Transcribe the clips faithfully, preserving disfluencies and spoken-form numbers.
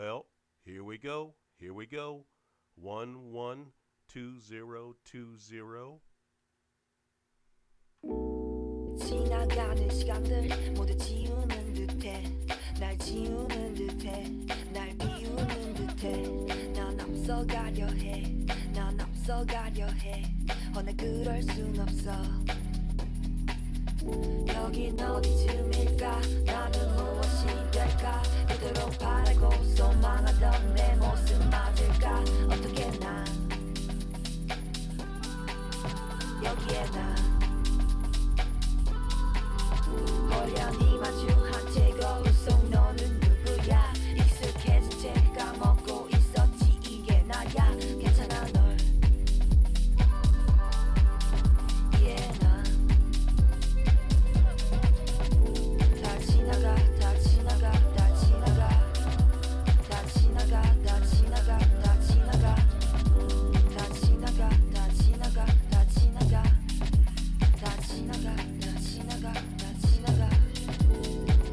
Well, here we go, here we go. One, one, two, zero, two, zero. 지나가는 시간들 모두 지우는 듯해 날 지우는 듯해 날 비우는 듯해 난 앞서가려 해 난 앞서가려 해 허나 그럴 순 없어 여긴 어디쯤일까 나는 무엇이 될까 그대로 바라고 소망하던 내 모습 맞을까 어떻게 난 여기에 난 홀연히 마주한 채 거울 속 너는 누구야 익숙해진 채 까먹고 있었지 이게 나야 괜찮아 널 이해 난 다 지나가 다 지나가 다 지나가 다 지나가 다 지나가 다 지나가 다 지나가 다 지나가 다 지나가 다 지나가 다 지나가 다 지나가 Ooh.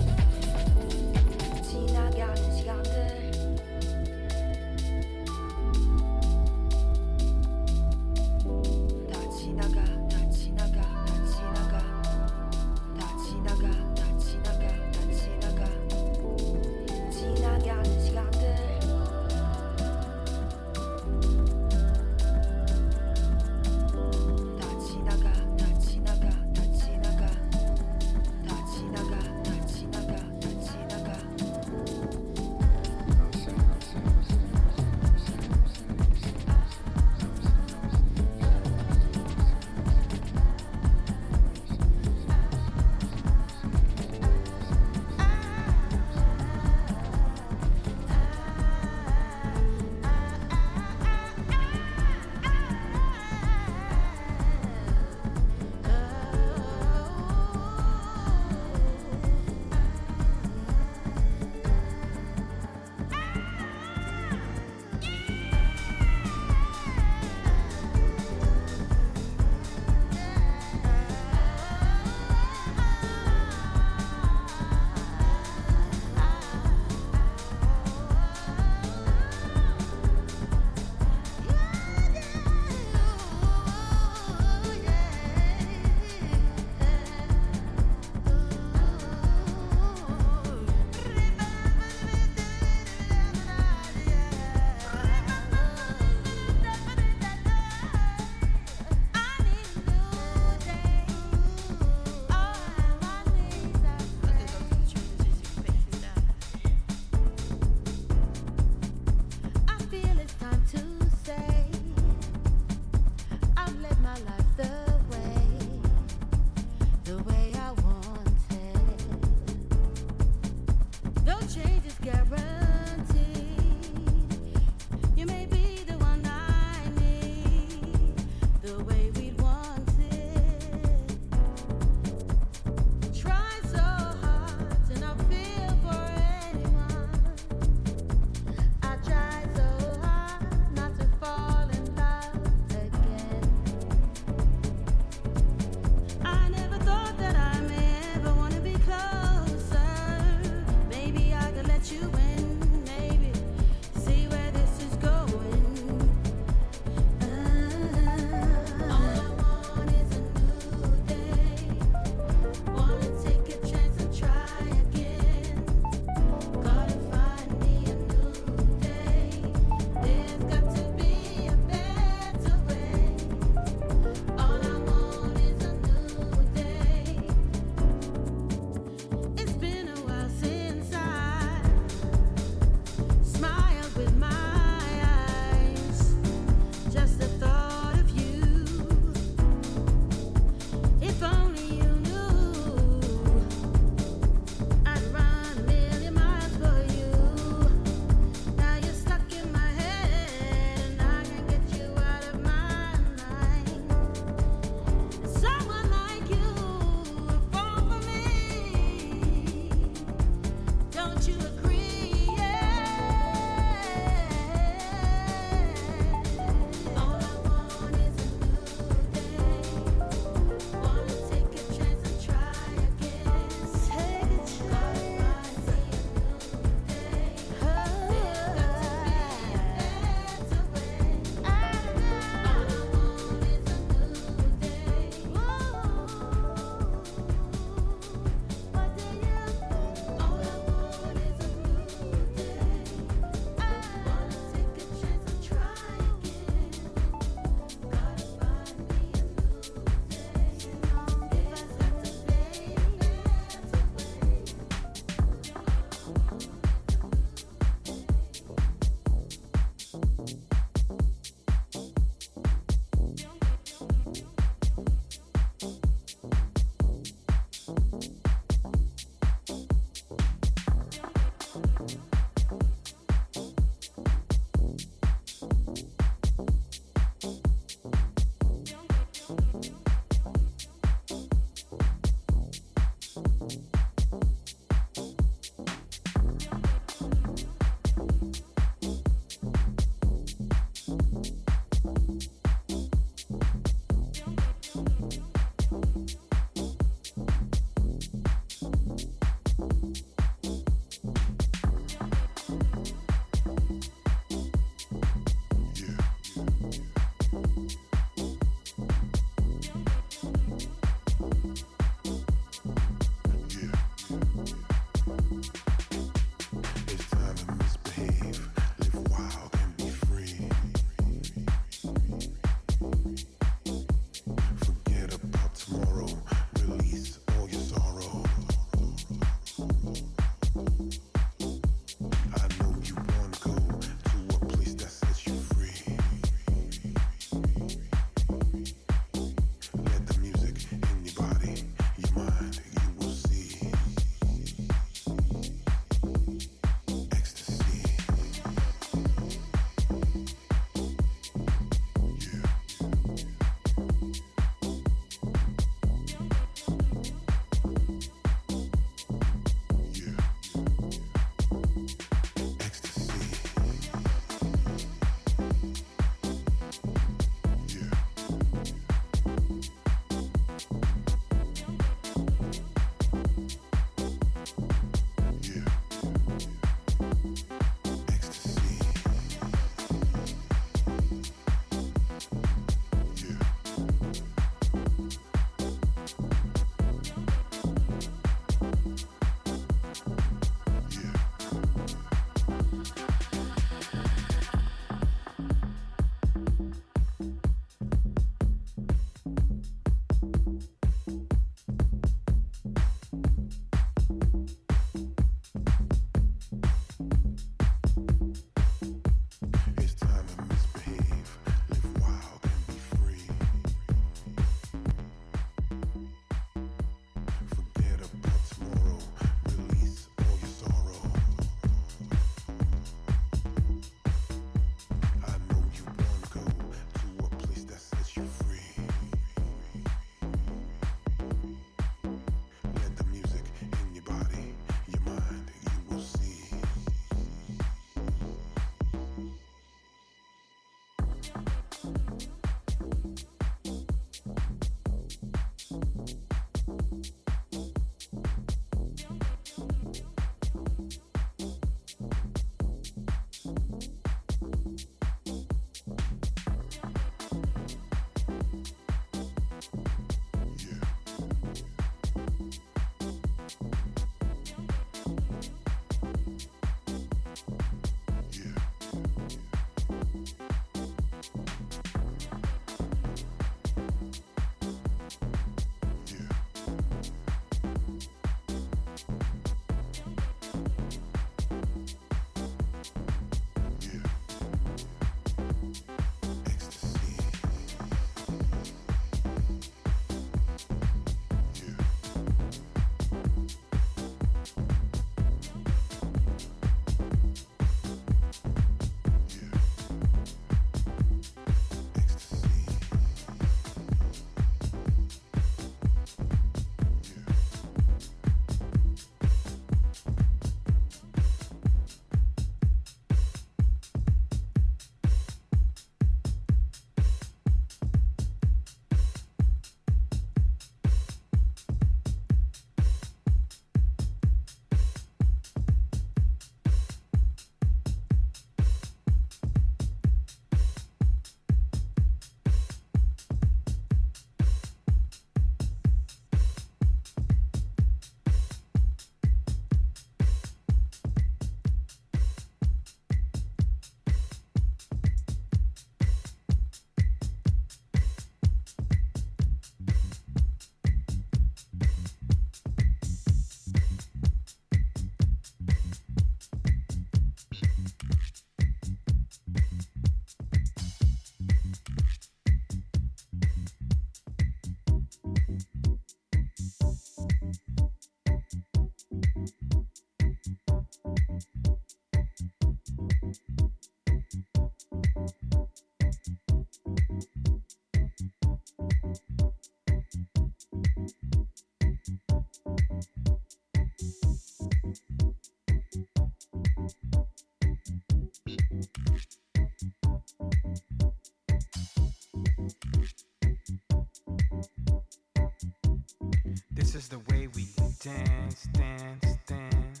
This is the way we dance, dance, dance.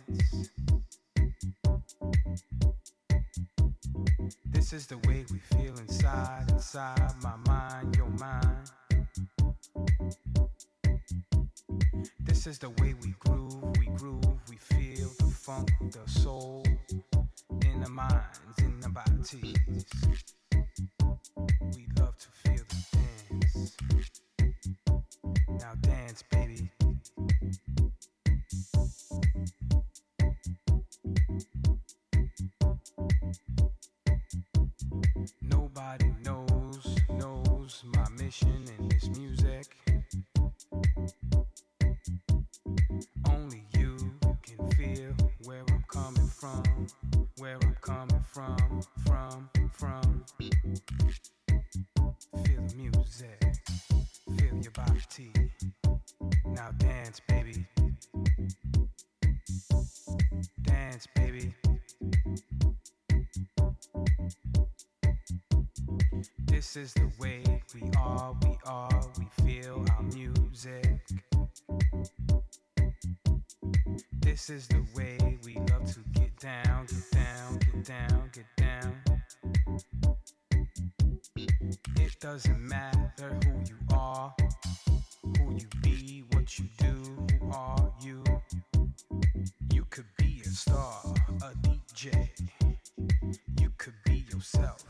This is the way we feel inside, inside my mind, your mind. This is the way we groove, we groove, we feel the funk, the soul, in the minds, in the bodies. We love to feel the dance. Now dance, baby. Nobody knows, knows my mission in this music. Only you can feel where I'm coming from, where I'm coming from, from, from. Feel the music, feel your body. Now dance, baby. Dance, baby. This is the way we are, we are, we feel our music. This is the way we love to get down, get down, get down, get down. It doesn't matter who you are, who you be, what you do, who are you? You could be a star, a D J. You could be yourself,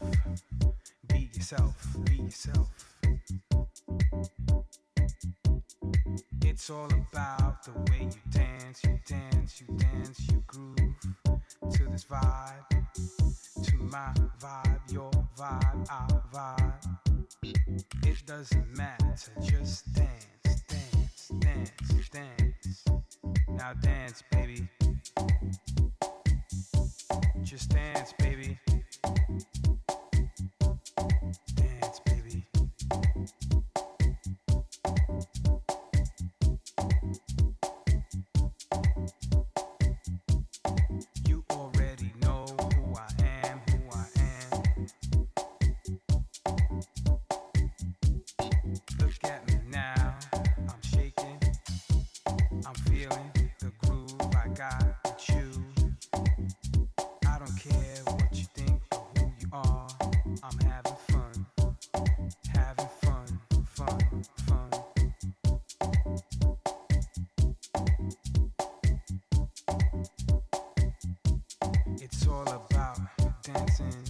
be yourself, be yourself. It's all about the way you dance, you dance, you dance, you groove to this vibe, to my vibe, your vibe, our vibe. It doesn't matter, just dance, dance, dance, dance. Now dance, baby. Just dance, baby. Dance, baby. You already know who I am, who I am. Look at me now, I'm shaking. I'm feeling the groove I got with you. I don't care what you think or who you are. I'm having fun, having fun, fun, fun. It's all about dancing.